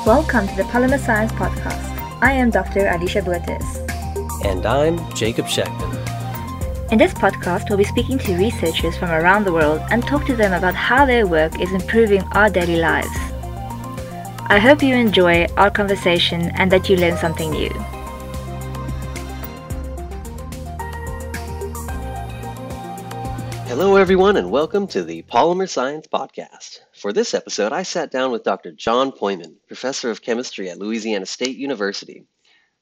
Welcome to the Polymer Science Podcast. I am Dr. Alicia Bortes. And I'm Jacob Scheckman. In this podcast, we'll be speaking to researchers from around the world and talk to them about how their work is improving our daily lives. I hope you enjoy our conversation and that you learn something new. Hello, everyone, and welcome to the Polymer Science Podcast. For this episode, I sat down with Dr. John Pojman, professor of chemistry at Louisiana State University.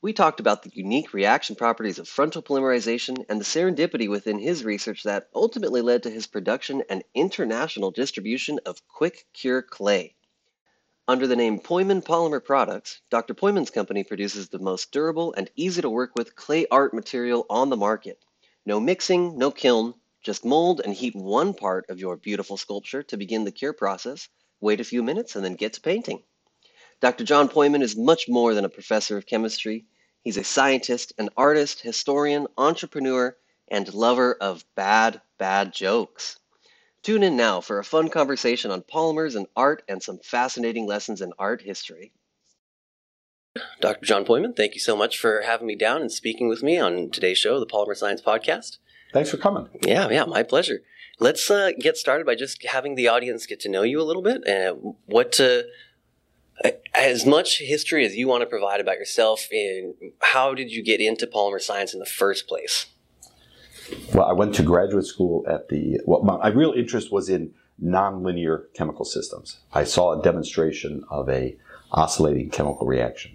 We talked about the unique reaction properties of frontal polymerization and the serendipity within his research that ultimately led to his production and international distribution of Quick Cure Clay. Under the name Pojman Polymer Products, Dr. Pojman's company produces the most durable and easy to work with clay art material on the market. No mixing, no kiln. Just mold and heat one part of your beautiful sculpture to begin the cure process, wait a few minutes, and then get to painting. Dr. John Pojman is much more than a professor of chemistry. He's a scientist, an artist, historian, entrepreneur, and lover of bad jokes. Tune in now for a fun conversation on polymers and art and some fascinating lessons in art history. Dr. John Pojman, thank you so much for having me down and speaking with me on today's show, the Polymer Science Podcast. Thanks for coming. Yeah, my pleasure. Let's get started by just having the audience get to know you a little bit. As much history as you want to provide about yourself, and how did you get into polymer science in the first place? Well, I went to graduate school at my real interest was in nonlinear chemical systems. I saw a demonstration of an oscillating chemical reaction.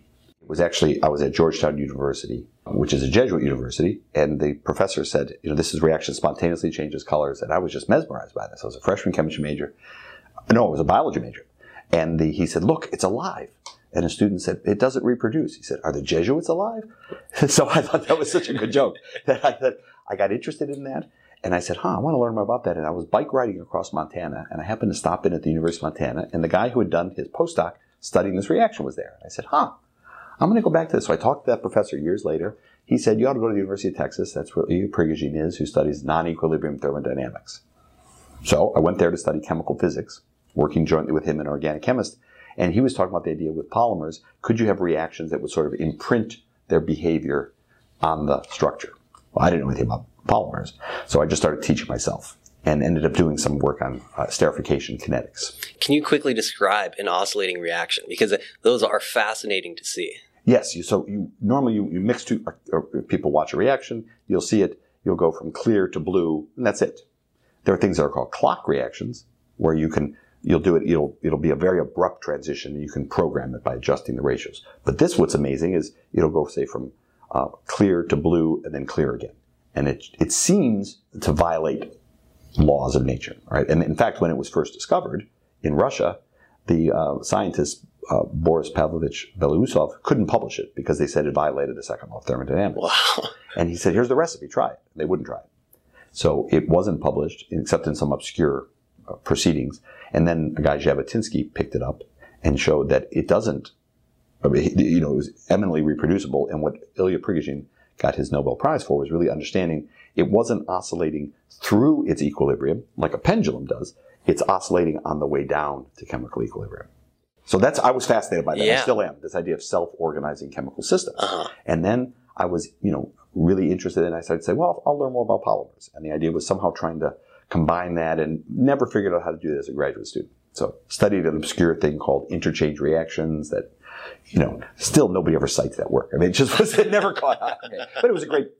I was at Georgetown University, which is a Jesuit university, and the professor said, this is reaction spontaneously changes colors, and I was just mesmerized by this. I was a freshman chemistry major. No, I was a biology major. And he said, look, it's alive. And a student said, it doesn't reproduce. He said, are the Jesuits alive? So I thought that was such a good joke that I got interested in that. And I said, I want to learn more about that. And I was bike riding across Montana, and I happened to stop in at the University of Montana, and the guy who had done his postdoc studying this reaction was there. I said, I'm going to go back to this. So I talked to that professor years later. He said, you ought to go to the University of Texas. That's where Ilya Prigogine is, who studies non-equilibrium thermodynamics. So I went there to study chemical physics, working jointly with him and an organic chemist. And he was talking about the idea with polymers, could you have reactions that would sort of imprint their behavior on the structure? Well, I didn't know anything about polymers. So I just started teaching myself and ended up doing some work on esterification kinetics. Can you quickly describe an oscillating reaction? Because those are fascinating to see. Yes. You normally mix two, or people watch a reaction, you'll see it, you'll go from clear to blue, and that's it. There are things that are called clock reactions, where it'll be a very abrupt transition, and you can program it by adjusting the ratios. But this, what's amazing is it'll go, say, from clear to blue, and then clear again. And it seems to violate laws of nature, right? And in fact, when it was first discovered in Russia, the scientists, Boris Pavlovich Belousov, couldn't publish it because they said it violated the second law of thermodynamics. Wow. And he said, here's the recipe, try it. They wouldn't try it. So it wasn't published, except in some obscure proceedings. And then a guy, Jabotinsky, picked it up and showed that it doesn't, it was eminently reproducible. And what Ilya Prigogine got his Nobel Prize for was really understanding it wasn't oscillating through its equilibrium like a pendulum does. It's oscillating on the way down to chemical equilibrium. So I was fascinated by that. Yeah. I still am. This idea of self-organizing chemical systems. Uh-huh. And then I was, really interested in it. I started to say, I'll learn more about polymers. And the idea was somehow trying to combine that, and never figured out how to do that as a graduate student. So studied an obscure thing called interchange reactions that, still nobody ever cites that work. I mean, it never caught on. Okay. But it was a great,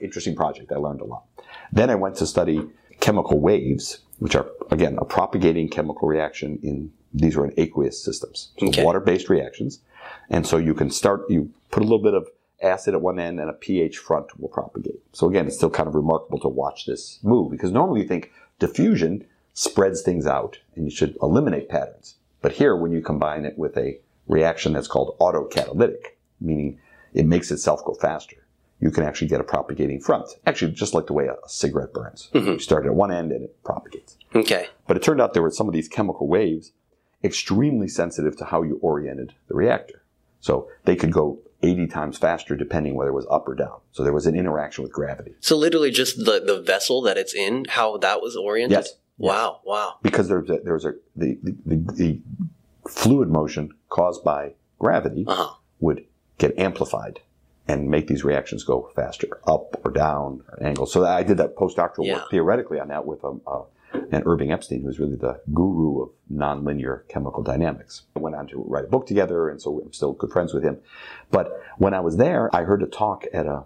interesting project. I learned a lot. Then I went to study chemical waves, which are, again, a propagating chemical reaction these are in aqueous systems. So okay. Water-based reactions. And so you put a little bit of acid at one end and a pH front will propagate. So again, it's still kind of remarkable to watch this move, because normally you think diffusion spreads things out and you should eliminate patterns. But here, when you combine it with a reaction that's called autocatalytic, meaning it makes itself go faster, you can actually get a propagating front. Actually, just like the way a cigarette burns. Mm-hmm. You start at one end and it propagates. Okay. But it turned out there were some of these chemical waves extremely sensitive to how you oriented the reactor. So they could go 80 times faster depending whether it was up or down. So there was an interaction with gravity. So literally just the vessel that it's in, how that was oriented? Yes. Wow, wow. Because the fluid motion caused by gravity would get amplified and make these reactions go faster, up or down, or angles. So I did that postdoctoral work theoretically on that with and Irving Epstein, who's really the guru of nonlinear chemical dynamics. I went on to write a book together, and so I'm still good friends with him. But when I was there, I heard a talk at a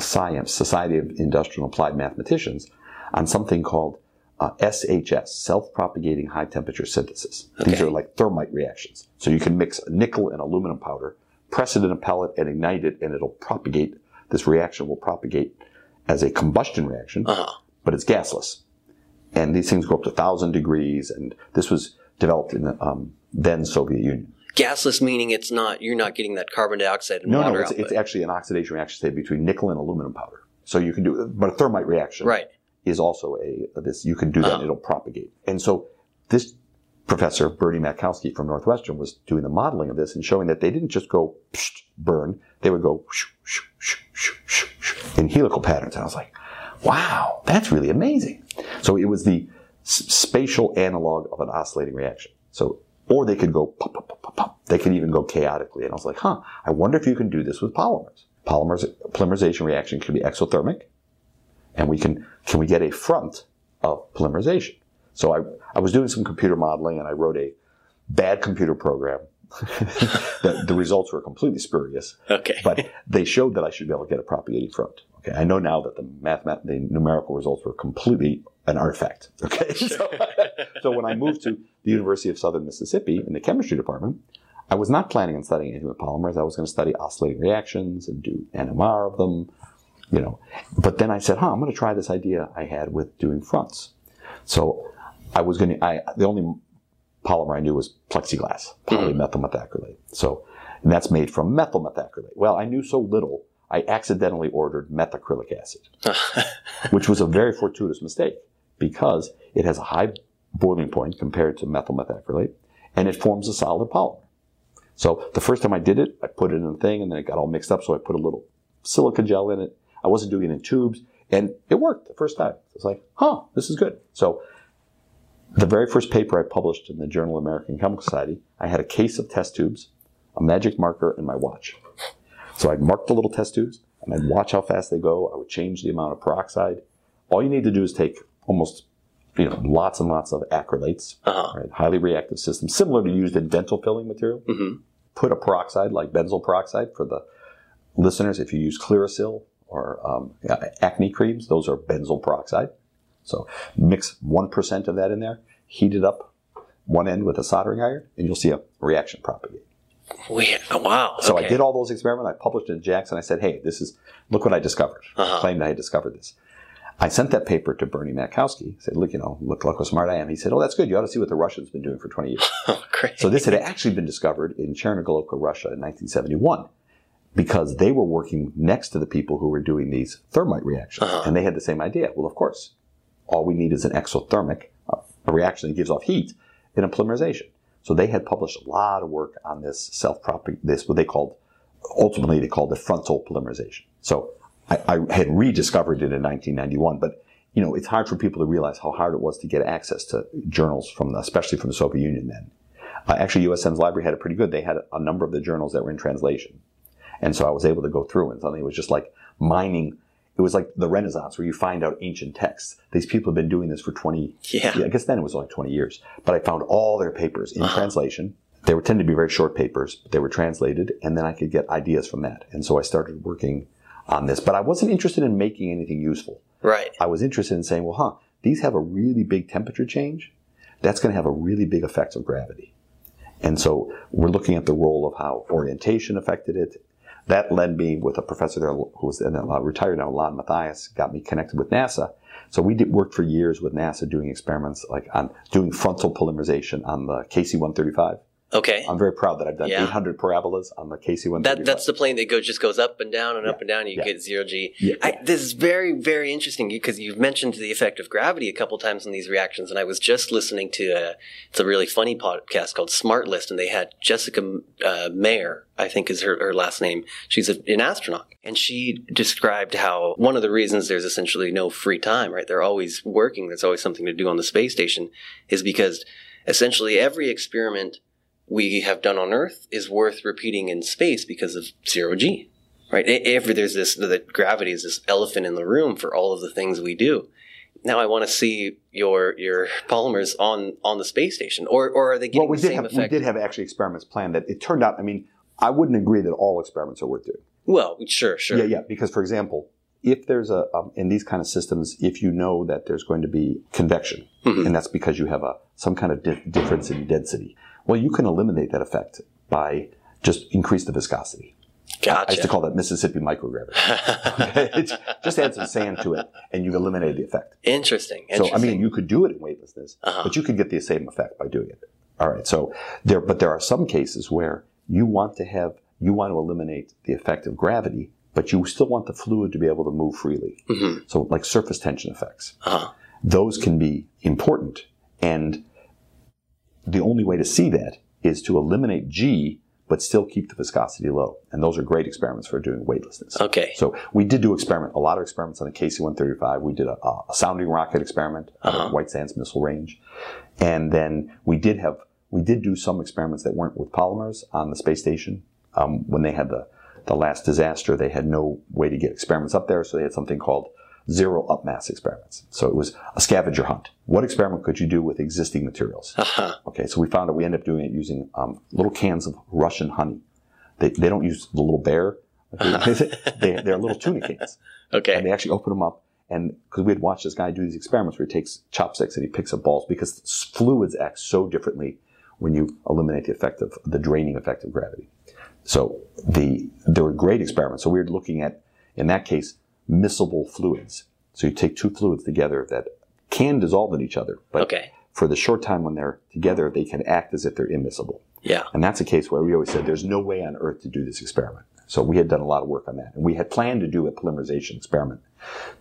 SIAM, Society of Industrial Applied Mathematicians, on something called SHS, self-propagating high-temperature synthesis. Okay. These are like thermite reactions. So you can mix nickel and aluminum powder, press it in a pellet, and ignite it, and it'll propagate. This reaction will propagate as a combustion reaction, but it's gasless. And these things go up to 1,000 degrees, and this was developed in the then Soviet Union. Gasless meaning it's not, you're not getting that carbon dioxide and water output. No, it's actually an oxidation reaction, say, between nickel and aluminum powder. So you can do, but a thermite reaction is also this, you can do that and it'll propagate. And so this professor, Bernie Matkowski from Northwestern, was doing the modeling of this and showing that they didn't just go psh, burn, they would go shh, shh, shh, shh, shh, shh, in helical patterns. And I was like, wow, that's really amazing. So it was the spatial analog of an oscillating reaction. So, or they could go pop, pop, pop, pop, pop. They could even go chaotically. And I was like, huh, I wonder if you can do this with polymers. Polymerization reaction can be exothermic, and we can we get a front of polymerization? So I was doing some computer modeling, and I wrote a bad computer program. The results were completely spurious. Okay. But they showed that I should be able to get a propagating front. Okay. I know now that the numerical results were completely an artifact. Okay. So when I moved to the University of Southern Mississippi in the chemistry department, I was not planning on studying anything with polymers. I was going to study oscillating reactions and do NMR of them, you know. But then I said, I'm going to try this idea I had with doing fronts. So I was going to, the only polymer I knew was plexiglass, polymethylmethacrylate. So, and that's made from methylmethacrylate. Well, I knew so little, I accidentally ordered methacrylic acid, which was a very fortuitous mistake because it has a high boiling point compared to methylmethacrylate, and it forms a solid polymer. So the first time I did it, I put it in a thing, and then it got all mixed up, so I put a little silica gel in it. I wasn't doing it in tubes, and it worked the first time. It's like, this is good. So the very first paper I published in the Journal of American Chemical Society, I had a case of test tubes, a magic marker, and my watch. So I'd mark the little test tubes, and I'd watch how fast they go. I would change the amount of peroxide. All you need to do is take almost, lots and lots of acrylates, right? Highly reactive systems, similar to used in dental filling material. Mm-hmm. Put a peroxide, like benzyl peroxide, for the listeners, if you use Clearasil or acne creams, those are benzyl peroxide. So mix 1% of that in there, heat it up one end with a soldering iron, and you'll see a reaction propagate. Wow. So I did all those experiments. I published it in JACS, and I said, hey, look what I discovered. I claimed I had discovered this. I sent that paper to Bernie Matkowski. I said, look, look how smart I am. He said, oh, that's good. You ought to see what the Russians have been doing for 20 years. Oh, great. So this had actually been discovered in Chernogolovka, Russia in 1971. Because they were working next to the people who were doing these thermite reactions. And they had the same idea. Well, of course. All we need is an exothermic, a reaction that gives off heat in a polymerization. So they had published a lot of work on this what they called, ultimately they called it frontal polymerization. So I had rediscovered it in 1991, but it's hard for people to realize how hard it was to get access to journals especially from the Soviet Union then. Actually, USM's library had it pretty good. They had a number of the journals that were in translation. And so I was able to go through, and suddenly it was just like mining. It was like the Renaissance where you find out ancient texts. These people have been doing this for 20, I guess then it was only 20 years. But I found all their papers in translation. They were tended to be very short papers, but they were translated, and then I could get ideas from that. And so I started working on this. But I wasn't interested in making anything useful. Right. I was interested in saying, these have a really big temperature change. That's going to have a really big effect of gravity. And so we're looking at the role of how orientation affected it. That led me with a professor there who was retired now, Lon Mathias, got me connected with NASA. So we worked for years with NASA doing experiments like on doing frontal polymerization on the KC-135. Okay. I'm very proud that I've done 800 parabolas on the KC-135. That's the plane that just goes up and down and up and down. And you get zero G. Yeah. This is very, very interesting because you've mentioned the effect of gravity a couple times in these reactions. And I was just listening to it's a really funny podcast called Smart List. And they had Jessica Mayer, I think is her last name. She's an astronaut. And she described how one of the reasons there's essentially no free time, right? They're always working. There's always something to do on the space station is because essentially every experiment we have done on Earth is worth repeating in space because of zero G, right? There's that gravity is this elephant in the room for all of the things we do. Now I want to see your polymers on the space station, or are they getting effect? We did have actually experiments planned that it turned out, I mean, I wouldn't agree that all experiments are worth doing. Well, sure. Yeah, because for example, if there's in these kind of systems, if you know that there's going to be convection, mm-hmm. and that's because you have some kind of difference in density, well, you can eliminate that effect by just increase the viscosity. Gotcha. I used to call that Mississippi microgravity. Just add some sand to it, and you've eliminated the effect. Interesting. So, I mean, you could do it in weightlessness, but you could get the same effect by doing it. All right. So, there are some cases where you want to eliminate the effect of gravity, but you still want the fluid to be able to move freely. Mm-hmm. So, like surface tension effects, those can be important. And the only way to see that is to eliminate G, but still keep the viscosity low. And those are great experiments for doing weightlessness. Okay. So we did do a lot of experiments on the KC-135. We did a sounding rocket experiment at White Sands Missile Range. And then we did do some experiments that weren't with polymers on the space station. When they had the last disaster, they had no way to get experiments up there, so they had something called zero up mass experiments. So it was a scavenger hunt. What experiment could you do with existing materials? Okay, so we found that we ended up doing it using little cans of Russian honey. They don't use the little bear. They're little tuna cans. Okay. And they actually open them up. And because we had watched this guy do these experiments where he takes chopsticks and he picks up balls, because fluids act so differently when you eliminate the effect of the draining effect of gravity. So there were great experiments. So we were looking at, in that case, miscible fluids. So you take two fluids together that can dissolve in each other, but for the short time when they're together, they can act as if they're immiscible. Yeah. And that's a case where we always said there's no way on Earth to do this experiment. So we had done a lot of work on that. And we had planned to do a polymerization experiment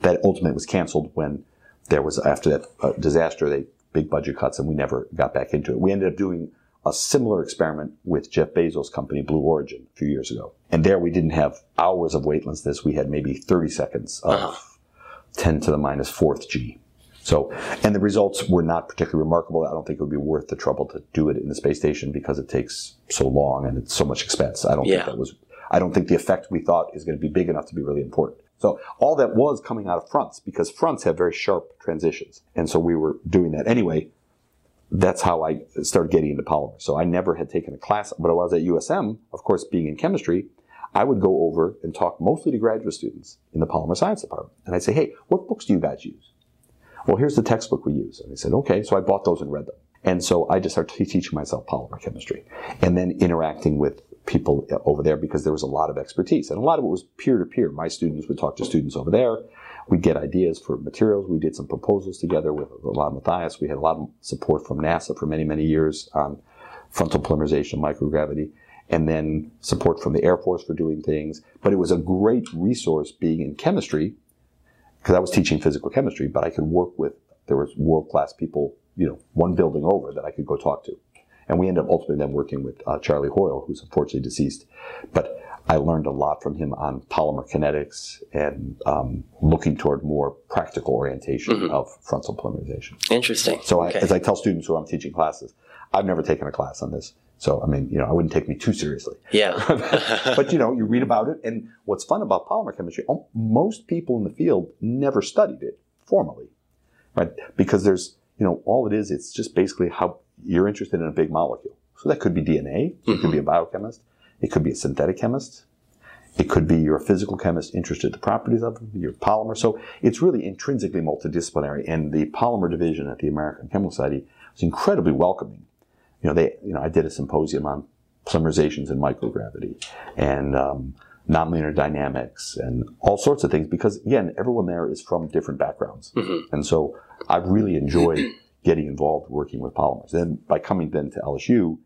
that ultimately was canceled when there was, after that disaster, they big budget cuts and we never got back into it. We ended up doing a similar experiment with Jeff Bezos' company, Blue Origin, a few years ago. And there we didn't have hours of weightlessness. We had maybe 30 seconds of 10 to the minus fourth G. So, and the results were not particularly remarkable. I don't think it would be worth the trouble to do it in the space station because it takes so long and it's so much expense. I don't think I don't think the effect we thought is going to be big enough to be really important. So all that was coming out of fronts, because fronts have very sharp transitions. And so we were doing that anyway. That's how I started getting into polymers. So I never had taken a class, but when I was at USM, of course, being in chemistry, I would go over and talk mostly to graduate students in the polymer science department. And I'd say, hey, what books do you guys use? Well, here's the textbook we use. And they said, okay. So I bought those and read them. And so I just started teaching myself polymer chemistry and then interacting with people over there because there was a lot of expertise. And a lot of it was peer-to-peer. My students would talk to students over there. We'd get ideas for materials. We did some proposals together with Lon Mathias. We had a lot of support from NASA for many, many years on frontal polymerization, microgravity, and then support from the Air Force for doing things. But it was a great resource being in chemistry, because I was teaching physical chemistry, but I could work with, there was world-class people, one building over that I could go talk to. And we ended up ultimately then working with Charlie Hoyle, who's unfortunately deceased. But I learned a lot from him on polymer kinetics and looking toward more practical orientation of frontal polymerization. Interesting. So as I tell students who I'm teaching classes, I've never taken a class on this. So, I mean, I wouldn't take me too seriously. Yeah. But, you read about it. And what's fun about polymer chemistry, most people in the field never studied it formally, right? Because there's, all it is, it's just basically how you're interested in a big molecule. So that could be DNA. It could be a biochemist. It could be a synthetic chemist. It could be your physical chemist interested in the properties of them, your polymer. So it's really intrinsically multidisciplinary. And the polymer division at the American Chemical Society is incredibly welcoming. I did a symposium on polymerizations and microgravity and nonlinear dynamics and all sorts of things because, again, everyone there is from different backgrounds. And so I've really enjoyed getting involved working with polymers. Then by coming then to LSU,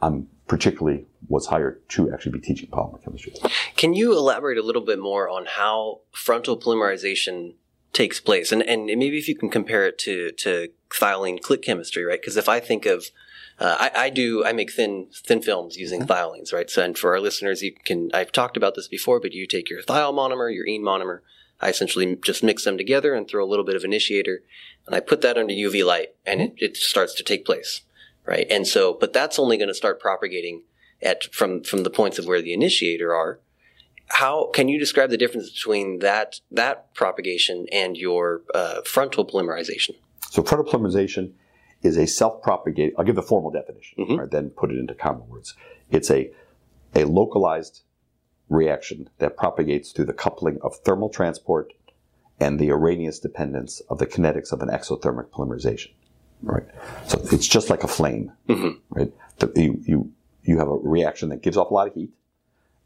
I'm particularly was hired to actually be teaching polymer chemistry. Can you elaborate a little bit more on how frontal polymerization takes place? And maybe if you can compare it to thiolene click chemistry, right? Because if I think of, I make thin films using thiolenes, right? So, and for our listeners, I've talked about this before, but you take your thiol monomer, your ene monomer, I essentially just mix them together and throw a little bit of initiator, and I put that under UV light, and it starts to take place, right? And so, but that's only going to start propagating from the points of where the initiator are. How can you describe the difference between that propagation and your frontal polymerization? So frontal polymerization is a self-propagating, I'll give the formal definition, right, then put it into common words. It's a localized reaction that propagates through the coupling of thermal transport and the Arrhenius dependence of the kinetics of an exothermic polymerization, right? So it's just like a flame, right? You have a reaction that gives off a lot of heat,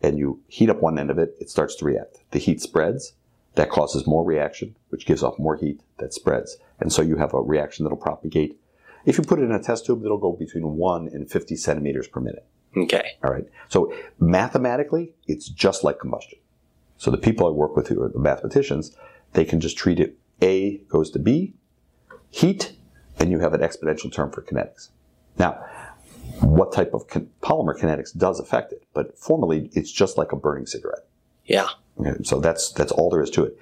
and you heat up one end of it, it starts to react. The heat spreads, that causes more reaction, which gives off more heat, that spreads. And so you have a reaction that'll propagate. If you put it in a test tube, it'll go between 1 and 50 centimeters per minute. Okay. All right. So mathematically, it's just like combustion. So the people I work with who are the mathematicians, they can just treat it A goes to B, heat, and you have an exponential term for kinetics. Now, what type of polymer kinetics does affect it, but formally, it's just like a burning cigarette. Yeah. Okay, so that's all there is to it.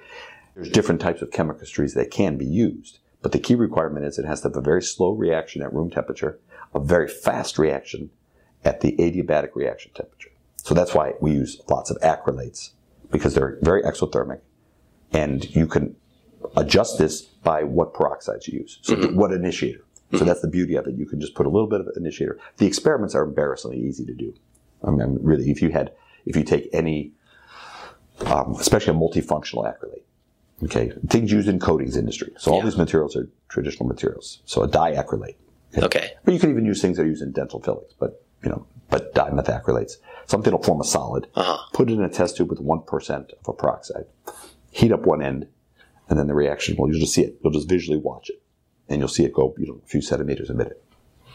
There's different types of chemistries that can be used, but the key requirement is it has to have a very slow reaction at room temperature, a very fast reaction at the adiabatic reaction temperature. So that's why we use lots of acrylates, because they're very exothermic, and you can adjust this by what peroxides you use. So what initiator. So that's the beauty of it. You can just put a little bit of initiator. The experiments are embarrassingly easy to do. I mean, really, if you take any, especially a multifunctional acrylate, okay, things used in coatings industry. So all these materials are traditional materials. So a diacrylate. Okay. But you can even use things that are used in dental fillings, but dimethacrylates. Something will form a solid. Put it in a test tube with 1% of a peroxide. Heat up one end, and then the reaction, you'll just see it. You'll just visually watch it. And you'll see it go a few centimeters a minute.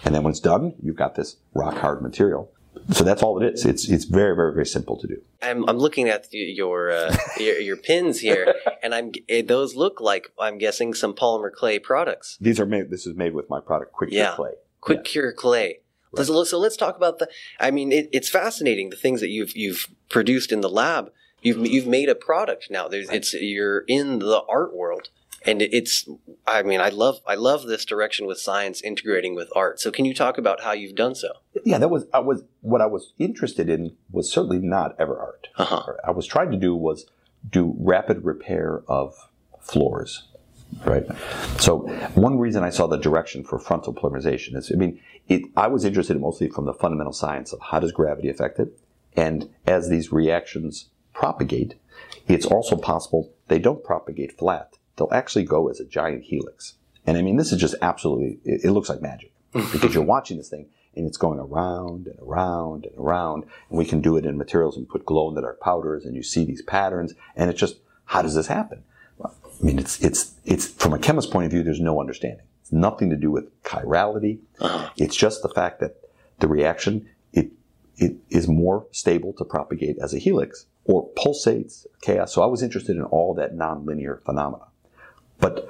And then when it's done, you've got this rock-hard material. So that's all it is. It's very, very, very simple to do. I'm looking at your pins here, and those look like, I'm guessing, some polymer clay products. This is made with my product, Quick Cure Clay. Quick Cure Clay. Right. So let's talk about the, I mean, it's fascinating, the things that you've produced in the lab. You've made a product now. You're in the art world. And I love this direction with science integrating with art. So can you talk about how you've done so? Yeah, what I was interested in was certainly not ever art. I was trying to do rapid repair of floors, right? So one reason I saw the direction for frontal polymerization is, I was interested mostly from the fundamental science of how does gravity affect it, and as these reactions propagate, it's also possible they don't propagate flat. They'll actually go as a giant helix. And this is just absolutely, it looks like magic. Because you're watching this thing, and it's going around and around and around. And we can do it in materials and put glow in the dark powders, and you see these patterns. And it's just, how does this happen? It's from a chemist's point of view, there's no understanding. It's nothing to do with chirality. It's just the fact that the reaction, it is more stable to propagate as a helix or pulsates, chaos. So I was interested in all that nonlinear phenomena. But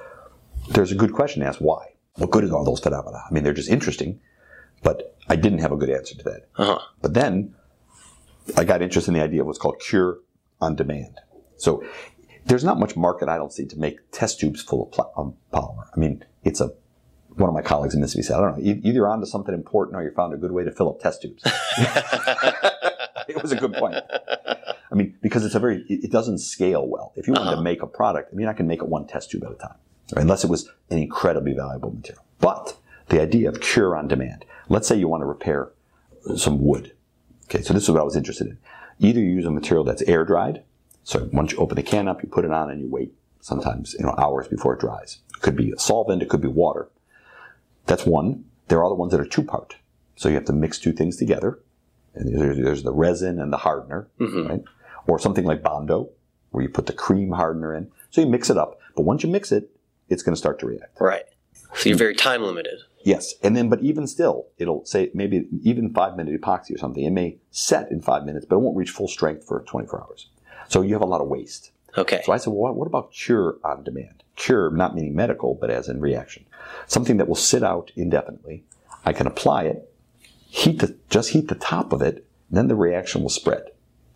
there's a good question to ask, why? What good is all those phenomena? They're just interesting, but I didn't have a good answer to that. But then I got interested in the idea of what's called cure on demand. So there's not much market, I don't see, to make test tubes full of polymer. It's one of my colleagues in Mississippi said, I don't know, either onto something important or you found a good way to fill up test tubes. It was a good point. Because it doesn't scale well. If you wanted to make a product, I can make it one test tube at a time, right? Unless it was an incredibly valuable material. But the idea of cure on demand, let's say you want to repair some wood. Okay, so this is what I was interested in. Either you use a material that's air dried, so once you open the can up, you put it on and you wait sometimes hours before it dries. It could be a solvent, it could be water. That's one. There are the ones that are two-part. So you have to mix two things together. And there's the resin and the hardener, right? Or something like Bondo, where you put the cream hardener in. So you mix it up. But once you mix it, it's going to start to react. Right. So you're very time limited. Yes. And then, but even still, it'll say maybe even 5-minute epoxy or something. It may set in 5 minutes, but it won't reach full strength for 24 hours. So you have a lot of waste. Okay. So I said, well, what about cure on demand? Cure, not meaning medical, but as in reaction. Something that will sit out indefinitely. I can apply it, just heat the top of it, and then the reaction will spread.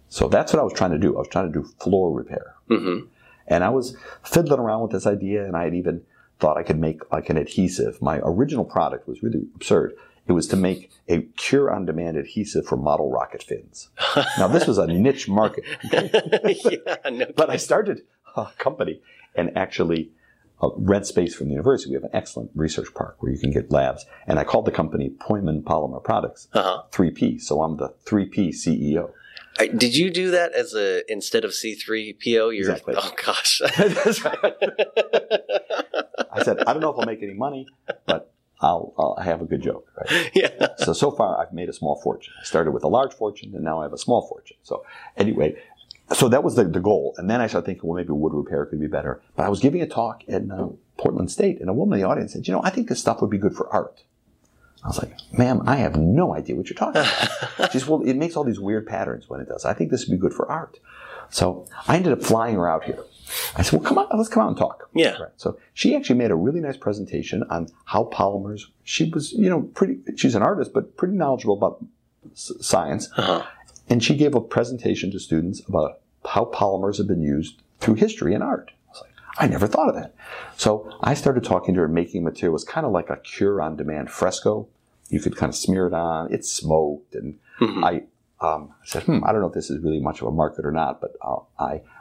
So that's what I was trying to do. I was trying to do floor repair. Mm-hmm. And I was fiddling around with this idea, and I had even thought I could make like an adhesive. My original product was really absurd. It was to make a cure-on-demand adhesive for model rocket fins. Now, this was a niche market. Yeah, no but I started a company and actually rent space from the university. We have an excellent research park where you can get labs. And I called the company Pojman Polymer Products, 3P. So I'm the 3P CEO. Did you do that as instead of C3PO? Exactly. Oh, gosh. That's right. I said, I don't know if I'll make any money, but I'll have a good joke, right? Yeah. So far, I've made a small fortune. I started with a large fortune, and now I have a small fortune. So anyway, so that was the goal. And then I started thinking, well, maybe wood repair could be better. But I was giving a talk in Portland State, and a woman in the audience said, you know, I think this stuff would be good for art. I was like, ma'am, I have no idea what you're talking about. She says, well, it makes all these weird patterns when it does. I think this would be good for art. So I ended up flying her out here. I said, well, come on, let's come out and talk. Yeah. Right. So she actually made a really nice presentation on how polymers, she was, you know, she's an artist, but pretty knowledgeable about science. Uh-huh. And she gave a presentation to students about how polymers have been used through history and art. I was like, I never thought of that. So I started talking to her, making material. It was kind of like a cure-on-demand fresco. You could kind of smear it on. It smoked. And mm-hmm. I said, I don't know if this is really much of a market or not, but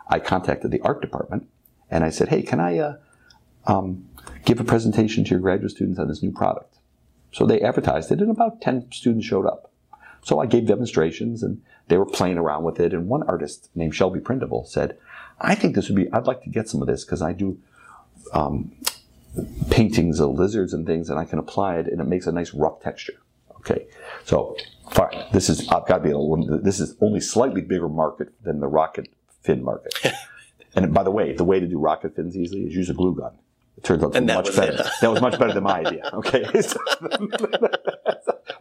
I contacted the art department, and I said, hey, can I give a presentation to your graduate students on this new product? So they advertised it, and about 10 students showed up. So I gave demonstrations, and they were playing around with it, and one artist named Shelby Prindible said, I think this would be, I'd like to get some of this, because I do paintings of lizards and things, and I can apply it, and it makes a nice rough texture. Okay, so fine. This is I've got to be this is only slightly bigger market than the rocket fin market. And by the way to do rocket fins easily is use a glue gun. It turns out to be much better. That was much better than my idea. Okay.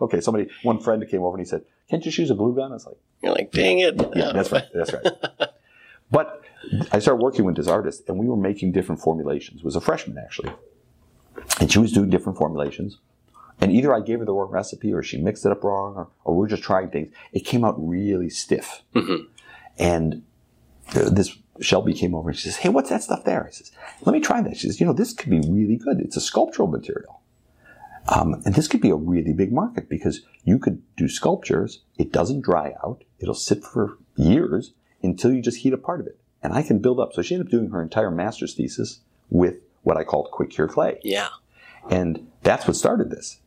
Okay. One friend came over and he said, "Can't you just use a glue gun?" I was like, "You're like, dang it." Yeah, that's right. That's right. But I started working with this artist, and we were making different formulations. It was a freshman actually, and she was doing different formulations. And either I gave her the wrong recipe or she mixed it up wrong or we were just trying things. It came out really stiff. Mm-hmm. And this Shelby came over and she says, hey, what's that stuff there? I says, let me try that. She says, you know, this could be really good. It's a sculptural material. And this could be a really big market because you could do sculptures. It doesn't dry out. It'll sit for years until you just heat a part of it. And I can build up. So she ended up doing her entire master's thesis with what I called Quick Cure Clay. Yeah. And that's what started this.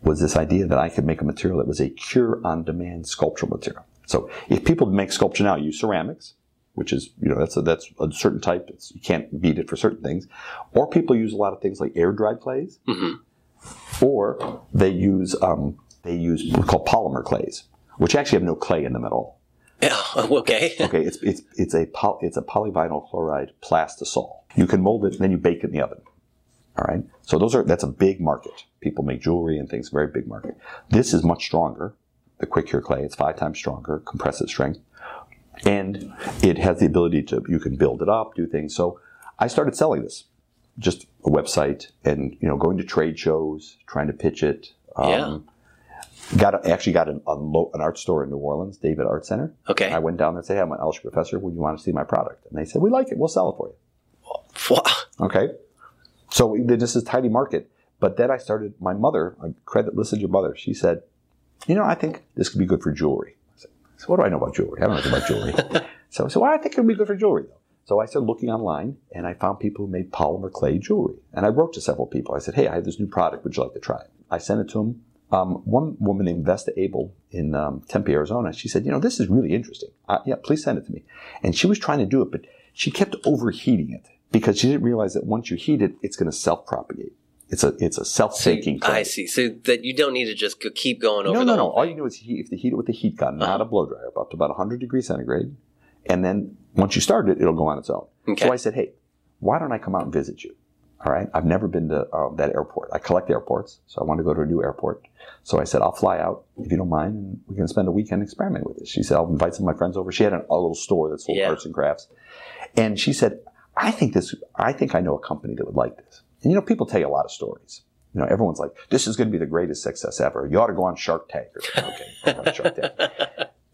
Was this idea that I could make a material that was a cure-on-demand sculptural material. So if people make sculpture now, use ceramics, which is, you know, that's a certain type. It's, you can't beat it for certain things. Or people use a lot of things like air-dried clays. Mm-hmm. Or they use what we call polymer clays, which actually have no clay in them at all. Yeah, okay. Okay, it's a polyvinyl chloride plastisol. You can mold it, and then you bake it in the oven. All right. So that's a big market. People make jewelry and things, very big market. This is much stronger, the Quick Cure Clay. It's 5 times stronger, compressive strength. And it has the ability to, you can build it up, do things. So I started selling this, just a website and, you know, going to trade shows, trying to pitch it. Got an art store in New Orleans, David Art Center. Okay. I went down there and said, hey, I'm an Alicia professor. Would you want to see my product? And they said, we like it. We'll sell it for you. Okay. So this is a tiny market. But then I started, my mother, I credit listed your mother, she said, you know, I think this could be good for jewelry. I said, so what do I know about jewelry? I don't know anything about jewelry. So I said, well, I think it would be good for jewelry, though. So I started looking online, and I found people who made polymer clay jewelry. And I wrote to several people. I said, hey, I have this new product. Would you like to try it? I sent it to them. One woman named Vesta Abel in Tempe, Arizona, she said, you know, this is really interesting. Yeah, please send it to me. And she was trying to do it, but she kept overheating it. Because she didn't realize that once you heat it, it's going to self-propagate. It's a self-baking clay. I see. So that you don't need to just keep going over. No. All you do is heat it with a heat gun, not a blow dryer, up to about 100 degrees centigrade. And then once you start it, it'll go on its own. Okay. So I said, hey, why don't I come out and visit you? All right. I've never been to that airport. I collect airports, so I want to go to a new airport. So I said, I'll fly out if you don't mind, and we can spend a weekend experimenting with it. She said, I'll invite some of my friends over. She had a little store that sold arts and crafts, and she said, I think I know a company that would like this. And you know, people tell you a lot of stories. You know, everyone's like, this is going to be the greatest success ever. You ought to go on Shark Tank. Or something. Okay, I'll go on Shark Tank.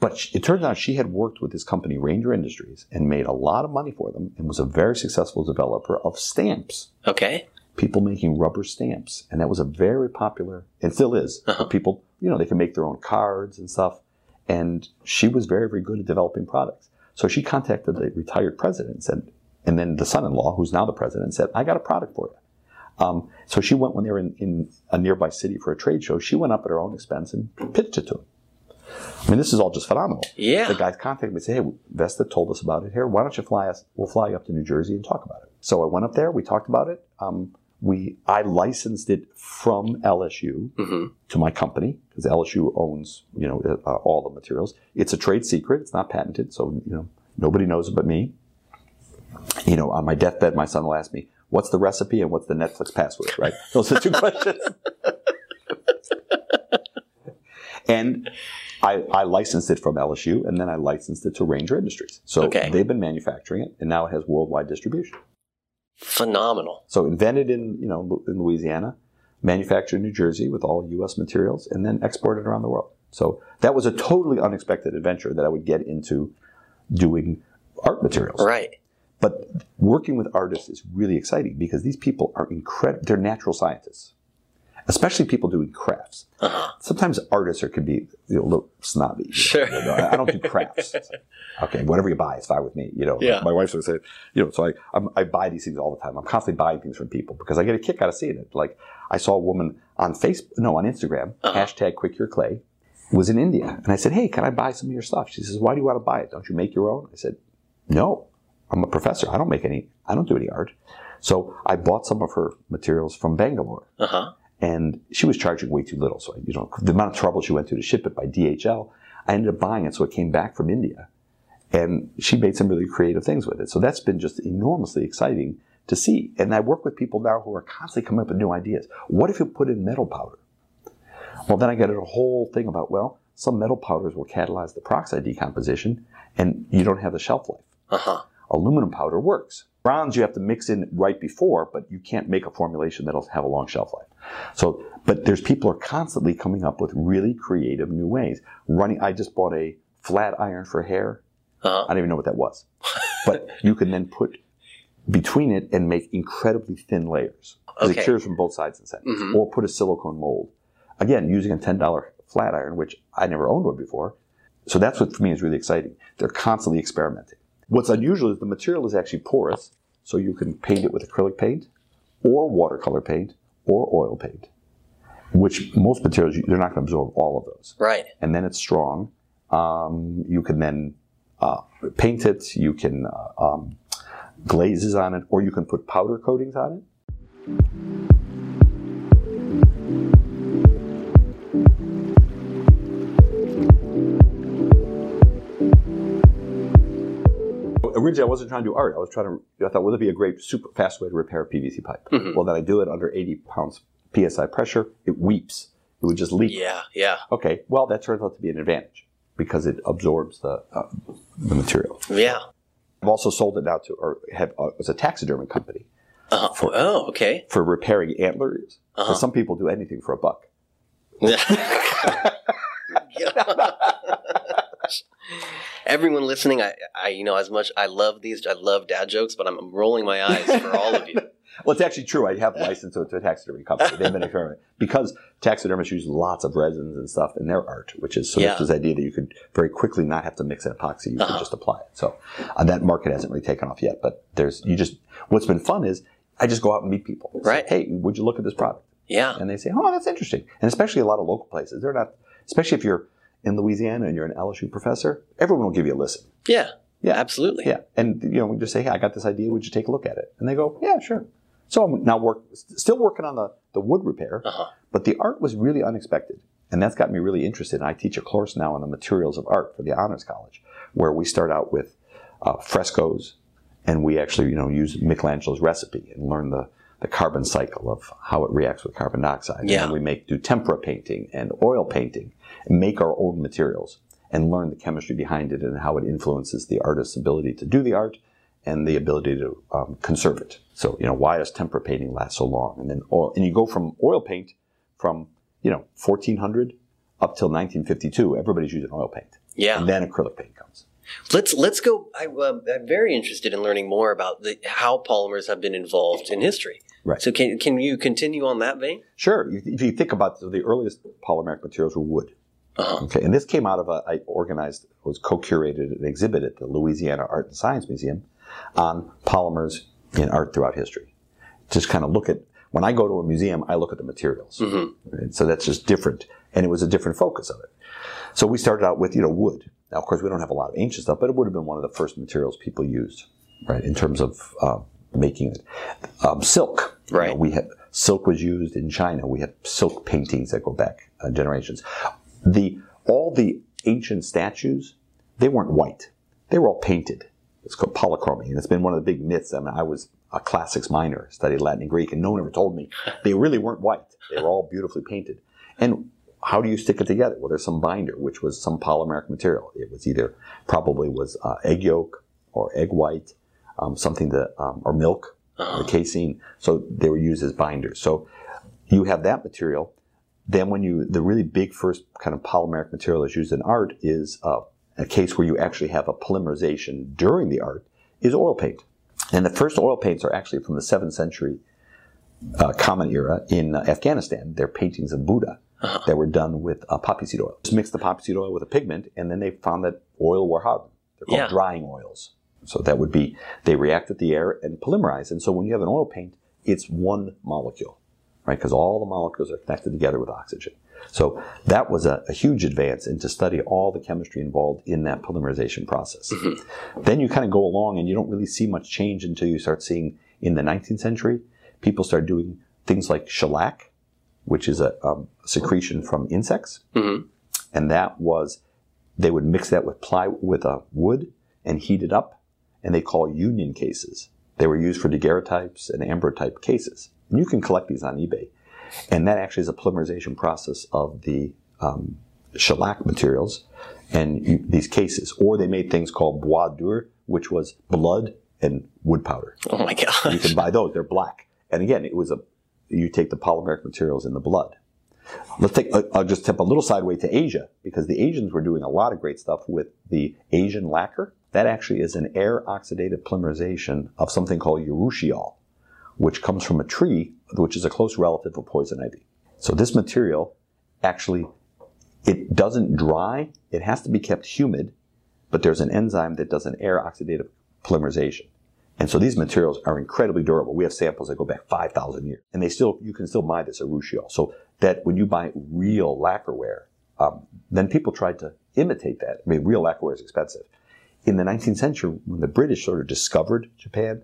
But it turns out she had worked with this company, Ranger Industries, and made a lot of money for them and was a very successful developer of stamps. Okay. People making rubber stamps. And that was a very popular, and still is, for people, you know, they can make their own cards and stuff. And she was very, very good at developing products. So she contacted the retired president and said, and then the son-in-law, who's now the president, said, I got a product for you. So she went when they were in a nearby city for a trade show. She went up at her own expense and pitched it to him. I mean, this is all just phenomenal. Yeah. The guys contacted me and said, hey, Vesta told us about it here. Why don't you fly us? We'll fly you up to New Jersey and talk about it. So I went up there. We talked about it. I licensed it from LSU to my company because LSU owns, you know, all the materials. It's a trade secret. It's not patented. So, you know, nobody knows it but me. You know, on my deathbed, my son will ask me, what's the recipe and what's the Netflix password, right? Those are two questions. And I licensed it from LSU, and then I licensed it to Ranger Industries. So they've been manufacturing it, and now it has worldwide distribution. Phenomenal. So invented in, you know, in Louisiana, manufactured in New Jersey with all U.S. materials, and then exported around the world. So that was a totally unexpected adventure that I would get into doing art materials. Right. But working with artists is really exciting because these people are incredible. They're natural scientists, especially people doing crafts. Sometimes artists can be, you know, a little snobby. Sure. You know, I don't do crafts. Okay, whatever you buy is fine with me. You know, my wife's going to say, you know, so I buy these things all the time. I'm constantly buying things from people because I get a kick out of seeing it. Like I saw a woman on Facebook, on Instagram, hashtag Quick Cure Clay, was in India, and I said, hey, can I buy some of your stuff? She says, why do you want to buy it? Don't you make your own? I said, no. I'm a professor. I don't do any art. So I bought some of her materials from Bangalore. And she was charging way too little. So, you know, the amount of trouble she went to ship it by DHL, I ended up buying it. So it came back from India. And she made some really creative things with it. So that's been just enormously exciting to see. And I work with people now who are constantly coming up with new ideas. What if you put in metal powder? Well, then I got a whole thing about, well, some metal powders will catalyze the peroxide decomposition and you don't have the shelf life. Aluminum powder works. Bronze you have to mix in right before, but you can't make a formulation that'll have a long shelf life. So, but there's people are constantly coming up with really creative new ways. I just bought a flat iron for hair. I don't even know what that was. But you can then put between it and make incredibly thin layers. Because it cures from both sides and seconds. Or put a silicone mold. Again, using a $10 flat iron, which I never owned one before. So that's what for me is really exciting. They're constantly experimenting. What's unusual is the material is actually porous, so you can paint it with acrylic paint or watercolor paint or oil paint, which most materials, they're not going to absorb all of those. Right. And then it's strong. You can then paint it, you can glazes on it, or you can put powder coatings on it. Originally, I wasn't trying to do art. I was trying to, I thought, well, that'd be a great, super fast way to repair a PVC pipe. Well, then I do it under 80 pounds PSI pressure. It weeps. It would just leak. Yeah. Okay. Well, that turns out to be an advantage because it absorbs the material. Yeah. I've also sold it now to, or it was a taxidermy company. For repairing antlers. So some people do anything for a buck. Everyone listening, I you know, as much I love dad jokes, but I'm rolling my eyes for all of you. Well, it's actually true. I have licensed it to a taxidermy company. They've been experimenting because taxidermists use lots of resins and stuff in their art, which is so there's this idea that you could very quickly not have to mix an epoxy. You can just apply it. So that market hasn't really taken off yet, but what's been fun is I just go out and meet people. Right. Say, hey, would you look at this product? Yeah. And they say, oh, that's interesting. And especially a lot of local places. They're not, especially if you're in Louisiana and you're an LSU professor, everyone will give you a listen. Yeah, absolutely. Yeah, and you know, we just say, hey, I got this idea, would you take a look at it? And they go, yeah, sure. So I'm now still working on the wood repair, but the art was really unexpected. And that's got me really interested. And I teach a course now on the materials of art for the Honors College, where we start out with frescoes, and we actually, you know, use Michelangelo's recipe and learn the the carbon cycle of how it reacts with carbon dioxide. Yeah. And we do tempera painting and oil painting, and make our own materials and learn the chemistry behind it and how it influences the artist's ability to do the art and the ability to conserve it. So, you know, why does tempera painting last so long? And then oil, and you go from oil paint from, you know, 1400 up till 1952, everybody's using oil paint. Yeah. And then acrylic paint comes. Let's go. I'm very interested in learning more about how polymers have been involved in history. Right. So can you continue on that vein? Sure. If you think about the earliest polymeric materials were wood. Uh-huh. Okay. And this came out of I co-curated an exhibit at the Louisiana Art and Science Museum on polymers in art throughout history. Just kind of look at, when I go to a museum, I look at the materials. Mm-hmm. Right? So that's just different. And it was a different focus of it. So we started out with, you know, wood. Now, of course, we don't have a lot of ancient stuff, but it would have been one of the first materials people used, right, in terms of making it. Silk. Right. You know, we had, silk was used in China. We have silk paintings that go back generations. All the ancient statues, they weren't white. They were all painted. It's called polychromy, and it's been one of the big myths. I mean, I was a classics minor, studied Latin and Greek, and no one ever told me. They really weren't white. They were all beautifully painted. And how do you stick it together? Well, there's some binder, which was some polymeric material. It was either probably egg yolk or egg white, something that, or milk, or casein. So they were used as binders. So you have that material. Then when the really big first kind of polymeric material that's used in art is a case where you actually have a polymerization during the art is oil paint. And the first oil paints are actually from the 7th century common era in Afghanistan. They're paintings of Buddha. Uh-huh. That were done with poppy seed oil. Just mix the poppy seed oil with a pigment, and then they found that oil wore hardened. They're called drying oils. So that would be, they react with the air and polymerize. And so when you have an oil paint, it's one molecule, right? Because all the molecules are connected together with oxygen. So that was a huge advance, and to study all the chemistry involved in that polymerization process. Mm-hmm. Then you kind of go along, and you don't really see much change until you start seeing, in the 19th century, people start doing things like shellac, which is a secretion from insects. Mm-hmm. And that was, they would mix that with wood and heat it up, and they call union cases. They were used for daguerreotypes and ambrotype cases. And you can collect these on eBay. And that actually is a polymerization process of the shellac materials and these cases. Or they made things called bois dur, which was blood and wood powder. Oh my gosh. You can buy those, they're black. And again, it was you take the polymeric materials in the blood. I'll just step a little sideways to Asia, because the Asians were doing a lot of great stuff with the Asian lacquer. That actually is an air oxidative polymerization of something called urushiol, which comes from a tree, which is a close relative of poison ivy. So this material actually, it doesn't dry. It has to be kept humid, but there's an enzyme that does an air oxidative polymerization. And so these materials are incredibly durable. We have samples that go back 5,000 years. And you can still buy this urushiol. So that when you buy real lacquerware, then people tried to imitate that. I mean, real lacquerware is expensive. In the 19th century, when the British sort of discovered Japan,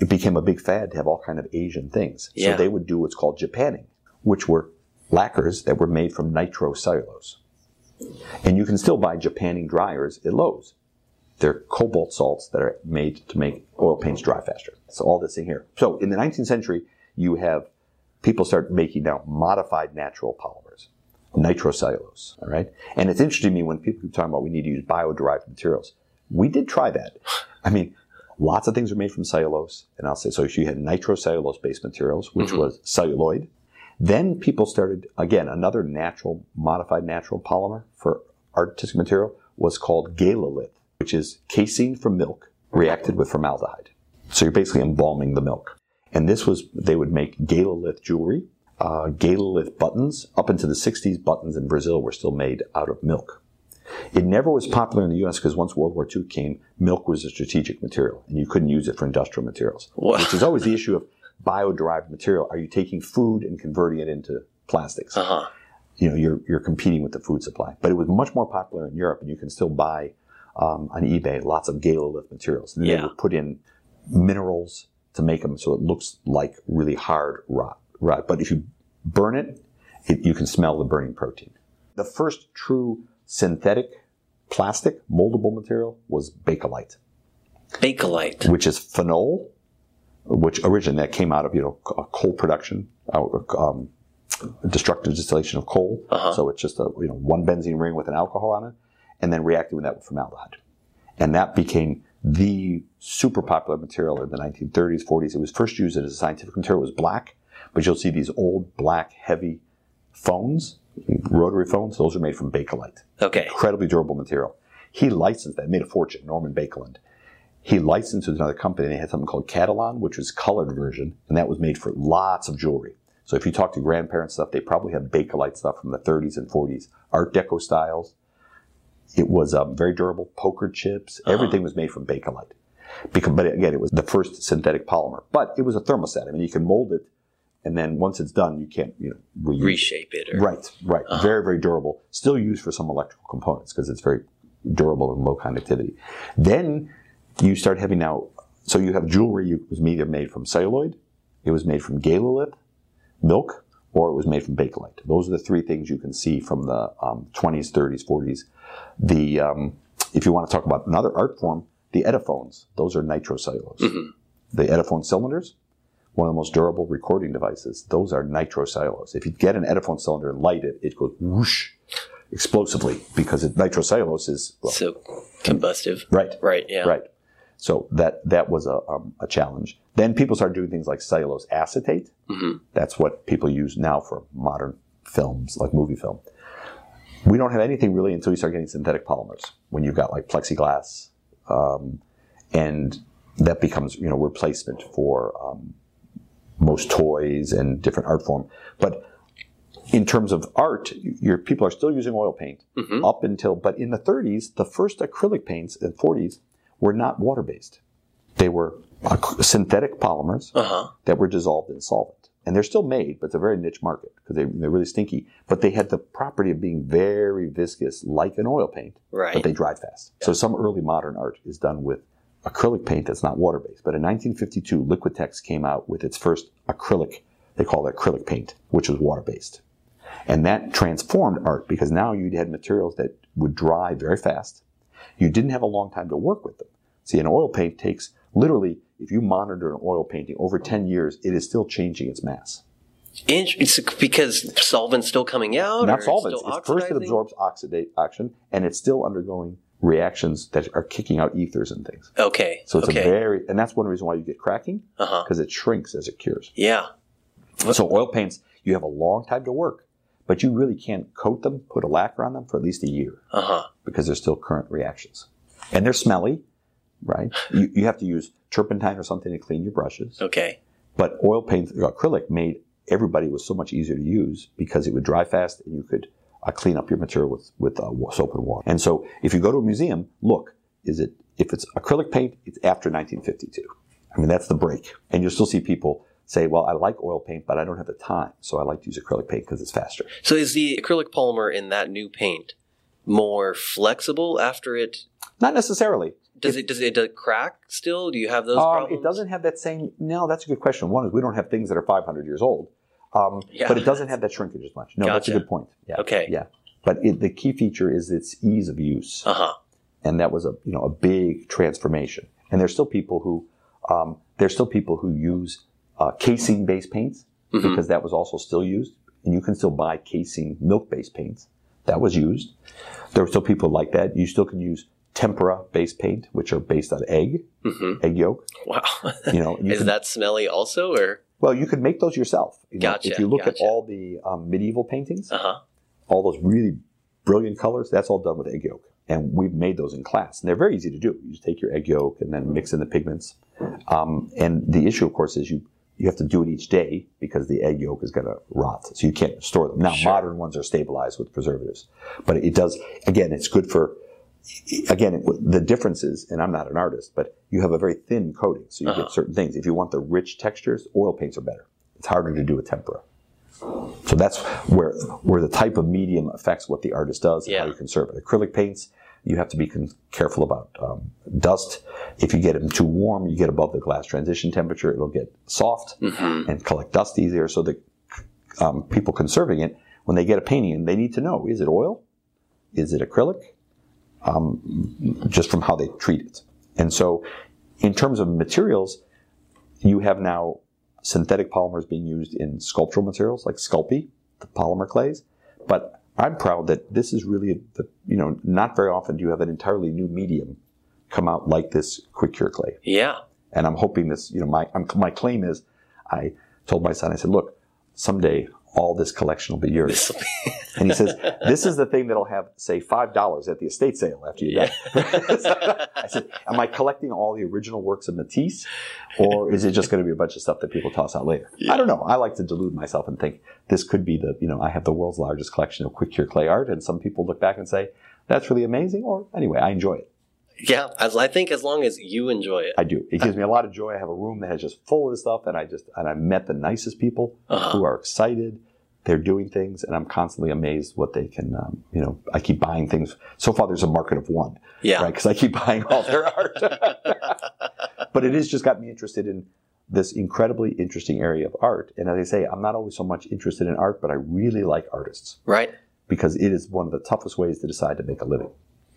it became a big fad to have all kind of Asian things. Yeah. So they would do what's called Japanning, which were lacquers that were made from nitrocellulose. And you can still buy Japanning dryers at Lowe's. They're cobalt salts that are made to make oil paints dry faster. So all this in here. So in the 19th century, you have people start making now modified natural polymers, nitrocellulose, all right? And it's interesting to me when people keep talking about we need to use bio-derived materials. We did try that. I mean, lots of things are made from cellulose, and I'll say, so you had nitrocellulose-based materials, which mm-hmm. was celluloid. Then people started, again, another natural, modified natural polymer for artistic material was called galalith, which is casein from milk reacted with formaldehyde. So you're basically embalming the milk. And this was, they would make galalith jewelry, galalith buttons. Up into the 60s, buttons in Brazil were still made out of milk. It never was popular in the U.S. because once World War II came, milk was a strategic material, and you couldn't use it for industrial materials, which is always the issue of bio-derived material. Are you taking food and converting it into plastics? Uh-huh. You know, you're competing with the food supply. But it was much more popular in Europe, and you can still buy on eBay, lots of galalith materials. And they would put in minerals to make them so it looks like really hard rock. But if you burn it, you can smell the burning protein. The first true synthetic plastic moldable material was Bakelite. Bakelite. Which is phenol which originally that came out of, coal production, destructive distillation of coal. Uh-huh. So it's just a, one benzene ring with an alcohol on it, and then reacting with that with formaldehyde. And that became the super popular material in the 1930s, 40s. It was first used as a scientific material. It was black, but you'll see these old black heavy phones, rotary phones. Those are made from Bakelite. Okay. Incredibly durable material. He licensed that, made a fortune, Norman Bakeland. He licensed it to another company. They had something called Catalan, which was colored version, and that was made for lots of jewelry. So if you talk to grandparents stuff, they probably have Bakelite stuff from the 30s and 40s, Art Deco styles. It was very durable, poker chips. Uh-huh. Everything was made from Bakelite. But again, it was the first synthetic polymer. But it was a thermostat. I mean, you can mold it, and then once it's done, you can't reshape it. Right. Uh-huh. Very, very durable. Still used for some electrical components because it's very durable and low conductivity. Then you start having now, so you have jewelry. It was either made from celluloid, it was made from Galolith, milk, or it was made from Bakelite. Those are the three things you can see from the 20s, 30s, 40s. The if you want to talk about another art form, the Ediphones. Those are nitrocellulose. Mm-hmm. The Ediphone cylinders, one of the most durable recording devices, those are nitrocellulose. If you get an Ediphone cylinder and light it, it goes whoosh explosively because nitrocellulose is... Well, so combustive. Right. So that was a challenge. Then people started doing things like cellulose acetate. Mm-hmm. That's what people use now for modern films, like movie film. We don't have anything really until you start getting synthetic polymers, when you've got like plexiglass, and that becomes replacement for most toys and different art form. But in terms of art, people are still using oil paint mm-hmm. But in the 30s, the first acrylic paints in the 40s were not water-based. They were synthetic polymers uh-huh. that were dissolved in solvent. And they're still made, but it's a very niche market because they're really stinky. But they had the property of being very viscous, like an oil paint, right. But they dry fast. Yeah. So some early modern art is done with acrylic paint that's not water-based. But in 1952, Liquitex came out with its first acrylic, they call it acrylic paint, which was water-based. And that transformed art because now you had materials that would dry very fast. You didn't have a long time to work with them. See, an oil paint takes, literally, if you monitor an oil painting over 10 years, it is still changing its mass. It's because solvent's still coming out? Not solvents. First it absorbs oxidation, and it's still undergoing reactions that are kicking out ethers and things. Okay. So it's a very, and that's one reason why you get cracking, because it shrinks as it cures. Yeah. So oil paints, you have a long time to work. But you really can't coat them, put a lacquer on them for at least a year because they're still current reactions. And they're smelly, right? You have to use turpentine or something to clean your brushes. Okay. But oil paint, acrylic made everybody was so much easier to use because it would dry fast and you could clean up your material with soap and water. And so if you go to a museum, look, if it's acrylic paint, it's after 1952. I mean, that's the break. And you'll still see people say, well, I like oil paint, but I don't have the time, so I like to use acrylic paint because it's faster. So is the acrylic polymer in that new paint more flexible after it? Not necessarily. Does it crack still? Do you have those problems? It doesn't have that same... No, that's a good question. One is we don't have things that are 500 years old, but it doesn't have that shrinkage as much. No, gotcha. That's a good point. Yeah. Okay. Yeah, but the key feature is its ease of use, and that was a big transformation. And there's still people who use casing-based paints, mm-hmm. because that was also still used. And you can still buy casing milk-based paints. That was used. There were still people like that. You still can use tempera-based paint, which are based on egg, mm-hmm. egg yolk. Wow. Is that smelly also? Or? Well, you could make those yourself. Gotcha. If you look at all the medieval paintings, all those really brilliant colors, that's all done with egg yolk. And we've made those in class. And they're very easy to do. You just take your egg yolk and then mix in the pigments. And the issue, of course, is you have to do it each day because the egg yolk is going to rot. So you can't store them. Now, modern ones are stabilized with preservatives. But it does, again, it's good for, the difference is, and I'm not an artist, but you have a very thin coating. So you get certain things. If you want the rich textures, oil paints are better. It's harder to do with tempera. So that's where the type of medium affects what the artist does and how you conserve it. Acrylic paints, you have to be careful about dust. If you get them too warm, you get above the glass transition temperature, it'll get soft and collect dust easier. So the people conserving it, when they get a painting, they need to know, is it oil? Is it acrylic? Just from how they treat it. And so in terms of materials, You have now synthetic polymers being used in sculptural materials like Sculpey, the polymer clays. But I'm proud that this is really, not very often do you have an entirely new medium come out like this Quick Cure Clay. Yeah. And I'm hoping this, my claim is, I told my son, I said, look, someday all this collection will be yours. And he says, this is the thing that'll have, say, $5 at the estate sale after you die. Yeah. So I said, am I collecting all the original works of Matisse, or is it just going to be a bunch of stuff that people toss out later? Yeah. I don't know. I like to delude myself and think this could be the, I have the world's largest collection of Quick Cure Clay art, and some people look back and say, that's really amazing, or anyway, I enjoy it. Yeah, I think as long as you enjoy it. I do. It gives me a lot of joy. I have a room that is just full of this stuff, and I met the nicest people who are excited. They're doing things, and I'm constantly amazed what they can, I keep buying things. So far, there's a market of one, yeah, right? Because I keep buying all their art. But it has just got me interested in this incredibly interesting area of art. And as I say, I'm not always so much interested in art, but I really like artists. Right. Because it is one of the toughest ways to decide to make a living.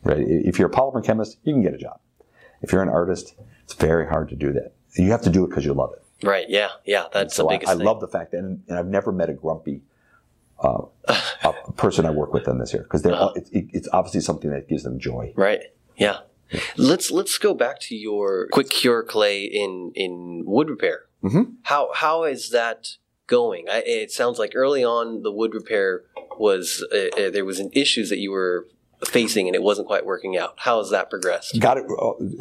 Right? If you're a polymer chemist, you can get a job. If you're an artist, it's very hard to do that. You have to do it because you love it. Right, yeah, yeah, that's the biggest thing. I love the fact that, and I've never met a grumpy a person I work with on this here, because it's obviously something that gives them joy. Right, yeah. Let's go back to your Quick Cure Clay in wood repair. Mm-hmm. How is that going? It sounds like early on the wood repair was, there was an issues that you were facing and it wasn't quite working out. How has that progressed? Got it.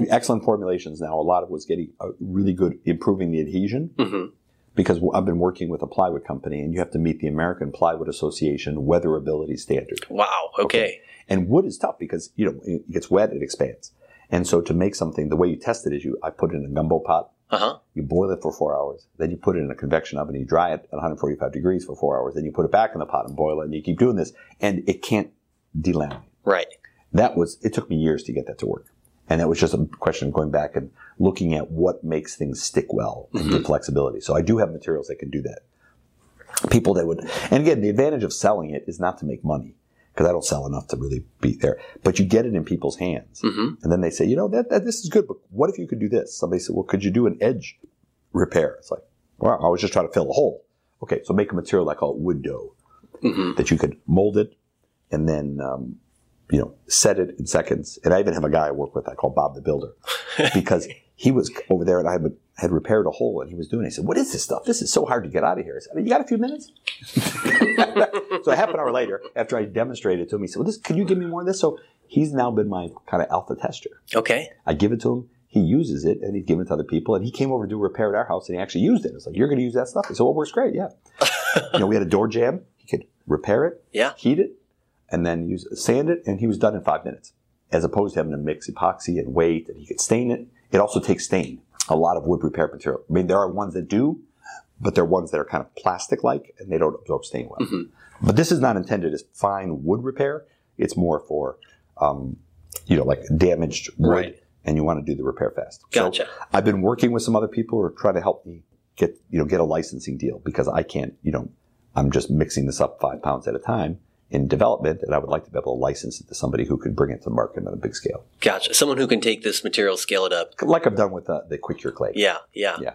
Excellent formulations now. A lot of it was getting really good, improving the adhesion, mm-hmm. because I've been working with a plywood company and you have to meet the American Plywood Association weatherability standard. Wow. Okay. And wood is tough because, it gets wet, it expands. And so to make something, the way you test it is I put it in a gumbo pot, you boil it for 4 hours, then you put it in a convection oven, you dry it at 145 degrees for 4 hours, then you put it back in the pot and boil it, and you keep doing this and it can't delaminate. Right. It took me years to get that to work. And that was just a question of going back and looking at what makes things stick well and the flexibility. So I do have materials that can do that. People that would, and again, the advantage of selling it is not to make money, because I don't sell enough to really be there. But you get it in people's hands. Mm-hmm. And then they say, this is good, but what if you could do this? Somebody said, well, could you do an edge repair? It's like, wow, I was just trying to fill a hole. Okay, so make a material, I call it wood dough, that you could mold it and then, set it in seconds. And I even have a guy I work with I call Bob the Builder, because he was over there and I had repaired a hole and he was doing it. He said, what is this stuff? This is so hard to get out of here. I said, you got a few minutes? So half an hour later, after I demonstrated it to him, he said, can you give me more of this? So he's now been my kind of alpha tester. Okay. I give it to him. He uses it and he'd given it to other people. And he came over to do a repair at our house and he actually used it. It's like, you're going to use that stuff? He said, it works great. Yeah. We had a door jamb. He could repair it, heat it, and then sand it, and he was done in 5 minutes, as opposed to having to mix epoxy and weight, and he could stain it. It also takes stain, a lot of wood repair material. I mean, there are ones that do, but they're ones that are kind of plastic-like, and they don't absorb stain well. Mm-hmm. But this is not intended as fine wood repair. It's more for, damaged wood, and you want to do the repair fast. Gotcha. So I've been working with some other people who are trying to help me get a licensing deal, because I can't, I'm just mixing this up 5 pounds at a time in development, and I would like to be able to license it to somebody who could bring it to the market on a big scale. Gotcha. Someone who can take this material, scale it up. Like I've done with the Quick Cure Clay. Yeah.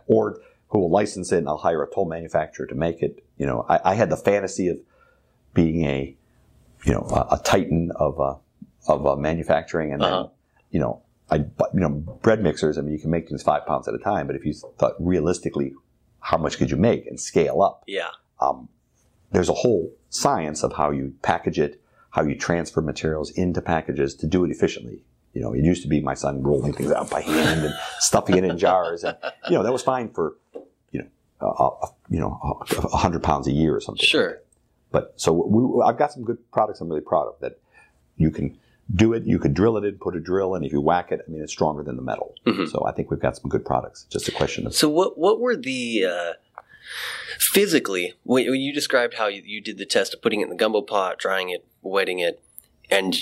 Or who will license it, and I'll hire a toll manufacturer to make it. I had the fantasy of being a titan of manufacturing, and then, bread mixers, I mean, you can make things 5 pounds at a time, but if you thought realistically, how much could you make and scale up? Yeah. There's a whole science of how you package it, how you transfer materials into packages to do it efficiently. It used to be my son rolling things out by hand and stuffing it in jars, and that was fine for 100 pounds a year or something. Sure. But so I've got some good products I'm really proud of that you can do it. You could drill it in, put a drill in. If you whack it, it's stronger than the metal. Mm-hmm. So I think we've got some good products. Just a question of. So what were the physically, when you described how you did the test of putting it in the gumbo pot, drying it, wetting it, and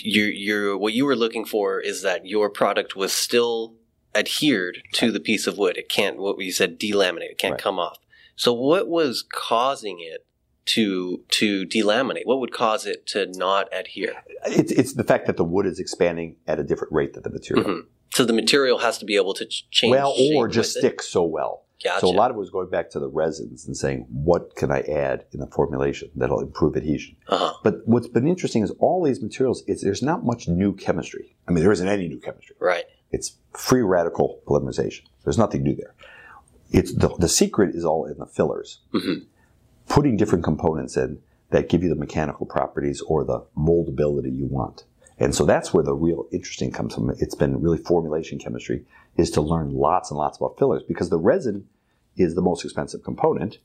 what you were looking for is that your product was still adhered to the piece of wood. It can't, what you said, delaminate. It can't come off. So what was causing it to delaminate? What would cause it to not adhere? It's the fact that the wood is expanding at a different rate than the material. Mm-hmm. So the material has to be able to change shape. Well, or just stick so well. Gotcha. So a lot of it was going back to the resins and saying, what can I add in the formulation that'll improve adhesion? Uh-huh. But what's been interesting is all these materials, there's not much new chemistry. I mean, there isn't any new chemistry. Right. It's free radical polymerization. There's nothing new there. It's the secret is all in the fillers. Mm-hmm. Putting different components in that give you the mechanical properties or the moldability you want. And so that's where the real interesting comes from. It's been really formulation chemistry is to learn lots and lots about fillers because the resin is the most expensive component.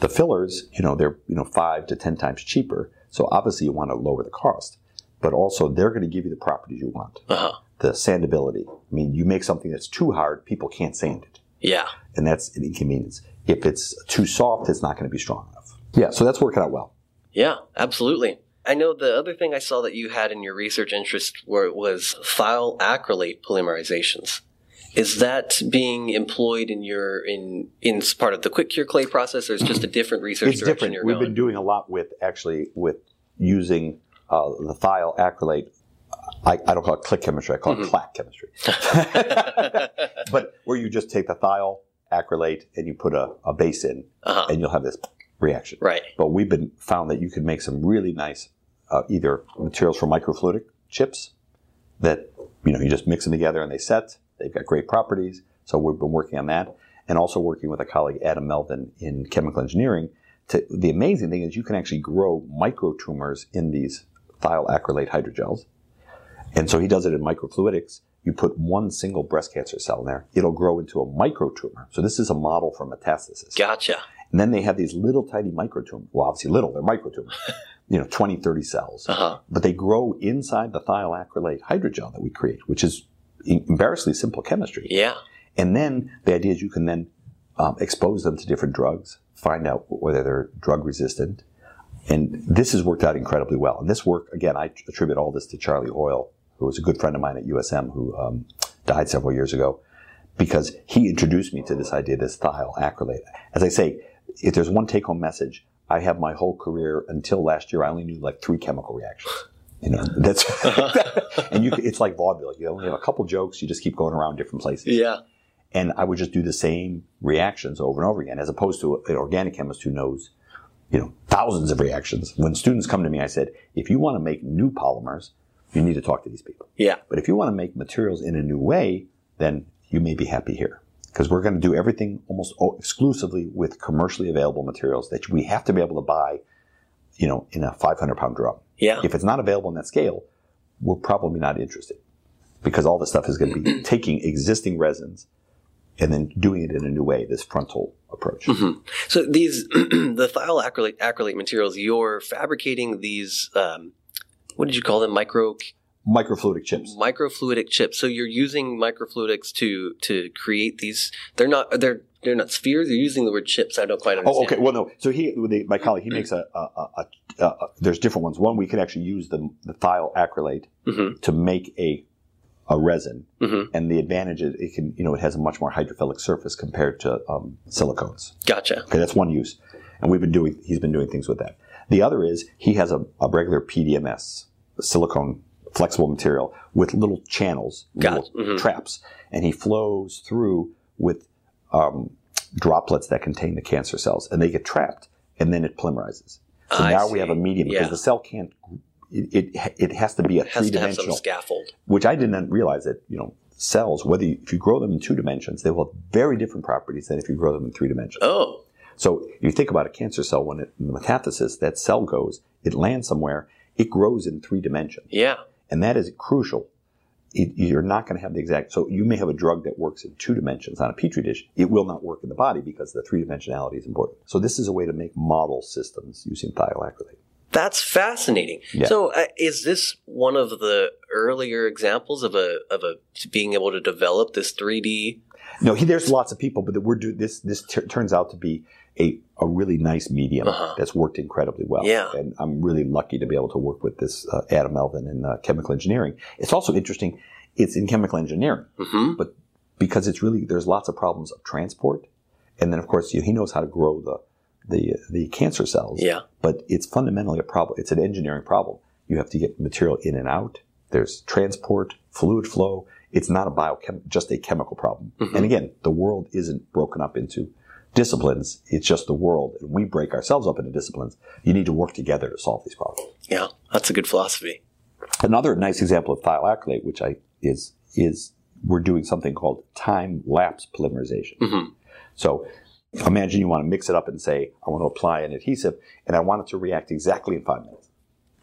The fillers, they're 5 to 10 times cheaper. So obviously you want to lower the cost, but also they're going to give you the properties you want. Uh-huh. The sandability. I mean, you make something that's too hard, people can't sand it. Yeah. And that's an inconvenience. If it's too soft, it's not going to be strong enough. Yeah, so that's working out well. Yeah, absolutely. I know the other thing I saw that you had in your research interest was thiol acrylate polymerizations. Is that being employed in your in part of the Quick Cure Clay process, or is it just a different research direction you're going? It's different. We've been doing a lot with using the thiol acrylate. I don't call it click chemistry. I call it clack chemistry. But where you just take the thiol acrylate and you put a base in, uh-huh. and you'll have this reaction. Right. But we've found that you can make some really nice either materials from microfluidic chips that you just mix them together and they set. They've got great properties. So we've been working on that, and also working with a colleague Adam Melvin in chemical engineering. The amazing thing is you can actually grow microtumors in these thiol acrylate hydrogels, and so he does it in microfluidics. You put one single breast cancer cell in there, it'll grow into a microtumor. So this is a model for metastasis. Gotcha. And then they have these little tiny microtumors. Well, obviously little, they're microtumors. 20, 30 cells. Uh-huh. But they grow inside the thiol acrylate hydrogel that we create, which is embarrassingly simple chemistry. Yeah. And then the idea is you can then expose them to different drugs, find out whether they're drug resistant. And this has worked out incredibly well. And this work, again, I attribute all this to Charlie Hoyle, who was a good friend of mine at USM, who died several years ago, because he introduced me to this idea, this thiol acrylate. As I say, if there's one take-home message, I have my whole career until last year, I only knew like 3 chemical reactions. That's and it's like vaudeville. You only have a couple jokes. You just keep going around different places. Yeah. And I would just do the same reactions over and over again, as opposed to an organic chemist who knows, thousands of reactions. When students come to me, I said, if you want to make new polymers, you need to talk to these people. Yeah. But if you want to make materials in a new way, then you may be happy here. Because we're going to do everything almost exclusively with commercially available materials that we have to be able to buy, in a 500-pound drum. Yeah. If it's not available in that scale, we're probably not interested. Because all this stuff is going to be taking existing resins and then doing it in a new way, this frontal approach. Mm-hmm. So these, the thiol acrylate materials, you're fabricating these... what did you call them? Microfluidic chips. Microfluidic chips. So you're using microfluidics to create these. They're not spheres. You're using the word chips. I don't quite understand. Oh, okay. Well, no. So my colleague, he makes there's different ones. One, we can actually use the thiol acrylate to make a resin, and the advantage is it can it has a much more hydrophilic surface compared to silicones. Gotcha. Okay, that's one use, and he's been doing things with that. The other is he has a regular PDMS, a silicone flexible material, with little channels, traps, and he flows through with droplets that contain the cancer cells, and they get trapped, and then it polymerizes. So now we have a medium, because the cell can't, it has to be a three-dimensional. Has to have some scaffold. Which I didn't realize that, cells, if you grow them in 2 dimensions, they will have very different properties than if you grow them in 3 dimensions. Oh. So you think about a cancer cell, when in the metastasis, that cell goes, it lands somewhere, it grows in 3 dimensions. Yeah. And that is crucial. You're not going to have the exact... So you may have a drug that works in 2 dimensions on a Petri dish. It will not work in the body because the 3-dimensionality is important. So this is a way to make model systems using thiol acrylate. That's fascinating. Yeah. So is this one of the earlier examples of being able to develop this 3D... No, there's lots of people, but this turns out to be a really nice medium that's worked incredibly well. Yeah. And I'm really lucky to be able to work with this Adam Melvin in chemical engineering. It's also interesting. It's in chemical engineering, but because it's really, there's lots of problems of transport. And then, of course, he knows how to grow the cancer cells. Yeah. But it's fundamentally a problem. It's an engineering problem. You have to get material in and out. There's transport, fluid flow. It's not a just a chemical problem. Mm-hmm. And again, the world isn't broken up into disciplines. It's just the world. And we break ourselves up into disciplines. You need to work together to solve these problems. Yeah, that's a good philosophy. Another nice example of thiol acrylate, which is we're doing something called time-lapse polymerization. Mm-hmm. So imagine you want to mix it up and say, I want to apply an adhesive, and I want it to react exactly in 5 minutes.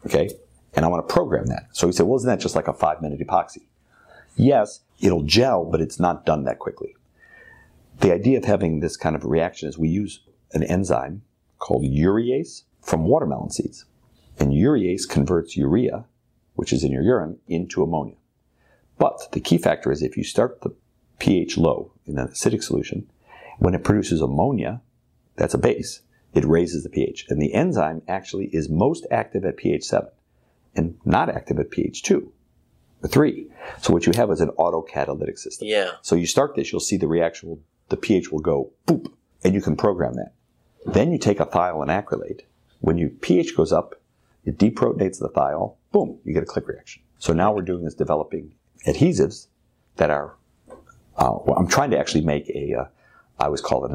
Okay? And I want to program that. So we say, well, isn't that just like a 5-minute epoxy? Yes, it'll gel, but it's not done that quickly. The idea of having this kind of reaction is we use an enzyme called urease from watermelon seeds. And urease converts urea, which is in your urine, into ammonia. But the key factor is if you start the pH low in an acidic solution, when it produces ammonia, that's a base, it raises the pH. And the enzyme actually is most active at pH 7 and not active at pH 2 or 3. So what you have is an autocatalytic system. Yeah. So you start this, you'll see the reaction, the pH will go boop, and you can program that. Then you take a thiol and acrylate. When your pH goes up, it deprotonates the thiol, boom, you get a click reaction. So now we're doing is developing adhesives that are, well, I'm trying to actually make a, I always call it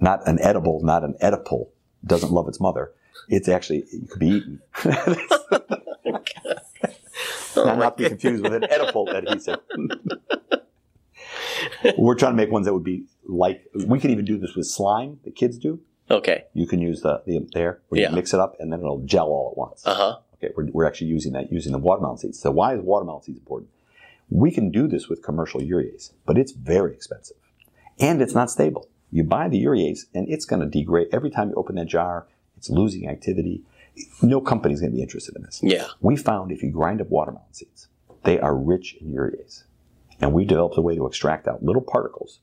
not an Oedipal, doesn't love its mother. It's actually, it could be eaten. Not be confused with an Oedipal adhesive. We're trying to make ones that would be like, we could even do this with slime that kids do. Okay. You can use the mix it up, and then it'll gel all at once. Uh-huh. Okay, we're actually using that, using the watermelon seeds. So why is watermelon seeds important? We can do this with commercial urease, but it's very expensive. And it's not stable. You buy the urease, and it's going to degrade. Every time you open that jar, it's losing activity. No company's going to be interested in this. Yeah. We found if you grind up watermelon seeds, they are rich in urease. And we developed a way to extract out little particles.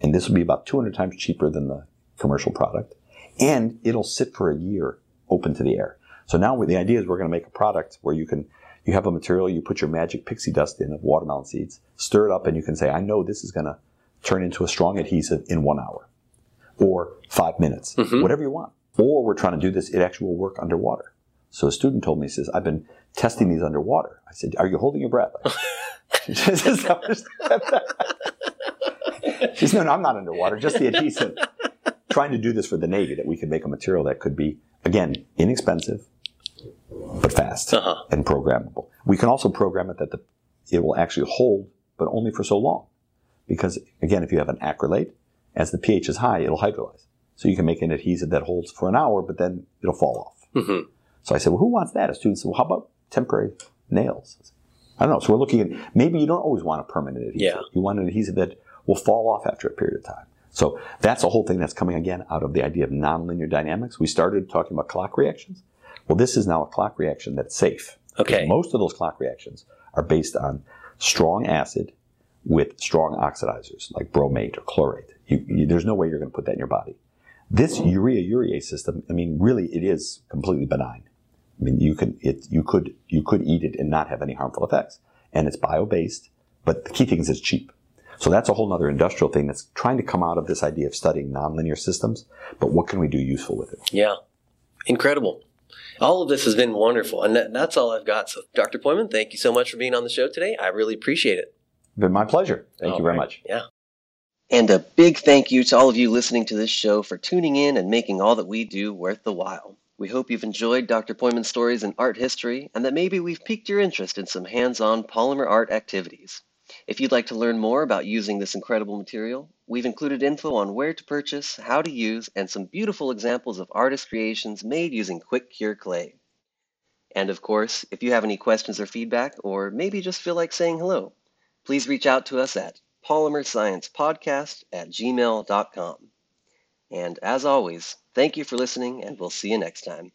And this will be about 200 times cheaper than the commercial product. And it'll sit for a year open to the air. So now the idea is we're going to make a product where you have a material, you put your magic pixie dust in of watermelon seeds, stir it up, and you can say, I know this is going to turn into a strong adhesive in 1 hour or 5 minutes, mm-hmm. whatever you want. Or we're trying to do this, it actually will work underwater. So a student told me, he says, I've been testing these underwater. I said, are you holding your breath? She said, no, I'm not underwater, just the adhesive. Trying to do this for the Navy, that we could make a material that could be, again, inexpensive, but fast uh-huh. and programmable. We can also program it that it will actually hold, but only for so long. Because, again, if you have an acrylate, as the pH is high, it'll hydrolyze. So you can make an adhesive that holds for an hour, but then it'll fall off. Mm-hmm. So I said, well, who wants that? A student said, well, how about temporary nails? I don't know. So we're looking at, maybe you don't always want a permanent adhesive. Yeah. You want an adhesive that will fall off after a period of time. So that's a whole thing that's coming, again, out of the idea of nonlinear dynamics. We started talking about clock reactions. Well, this is now a clock reaction that's safe. Okay. Most of those clock reactions are based on strong acid with strong oxidizers like bromate or chlorate. There's no way you're going to put that in your body. This urea-urease system, I mean, really, it is completely benign. I mean, you could eat it and not have any harmful effects. And it's bio-based, but the key thing is it's cheap. So that's a whole other industrial thing that's trying to come out of this idea of studying nonlinear systems, but what can we do useful with it? Yeah. Incredible. All of this has been wonderful, and that's all I've got. So, Dr. Pojman, thank you so much for being on the show today. I really appreciate it. It's been my pleasure. Thank you very much. Yeah. And a big thank you to all of you listening to this show for tuning in and making all that we do worth the while. We hope you've enjoyed Dr. Pojman's stories in art history, and that maybe we've piqued your interest in some hands-on polymer art activities. If you'd like to learn more about using this incredible material, we've included info on where to purchase, how to use, and some beautiful examples of artist creations made using Quick Cure Clay. And of course, if you have any questions or feedback, or maybe just feel like saying hello, please reach out to us at polymersciencepodcast@gmail.com. And as always, thank you for listening, and we'll see you next time.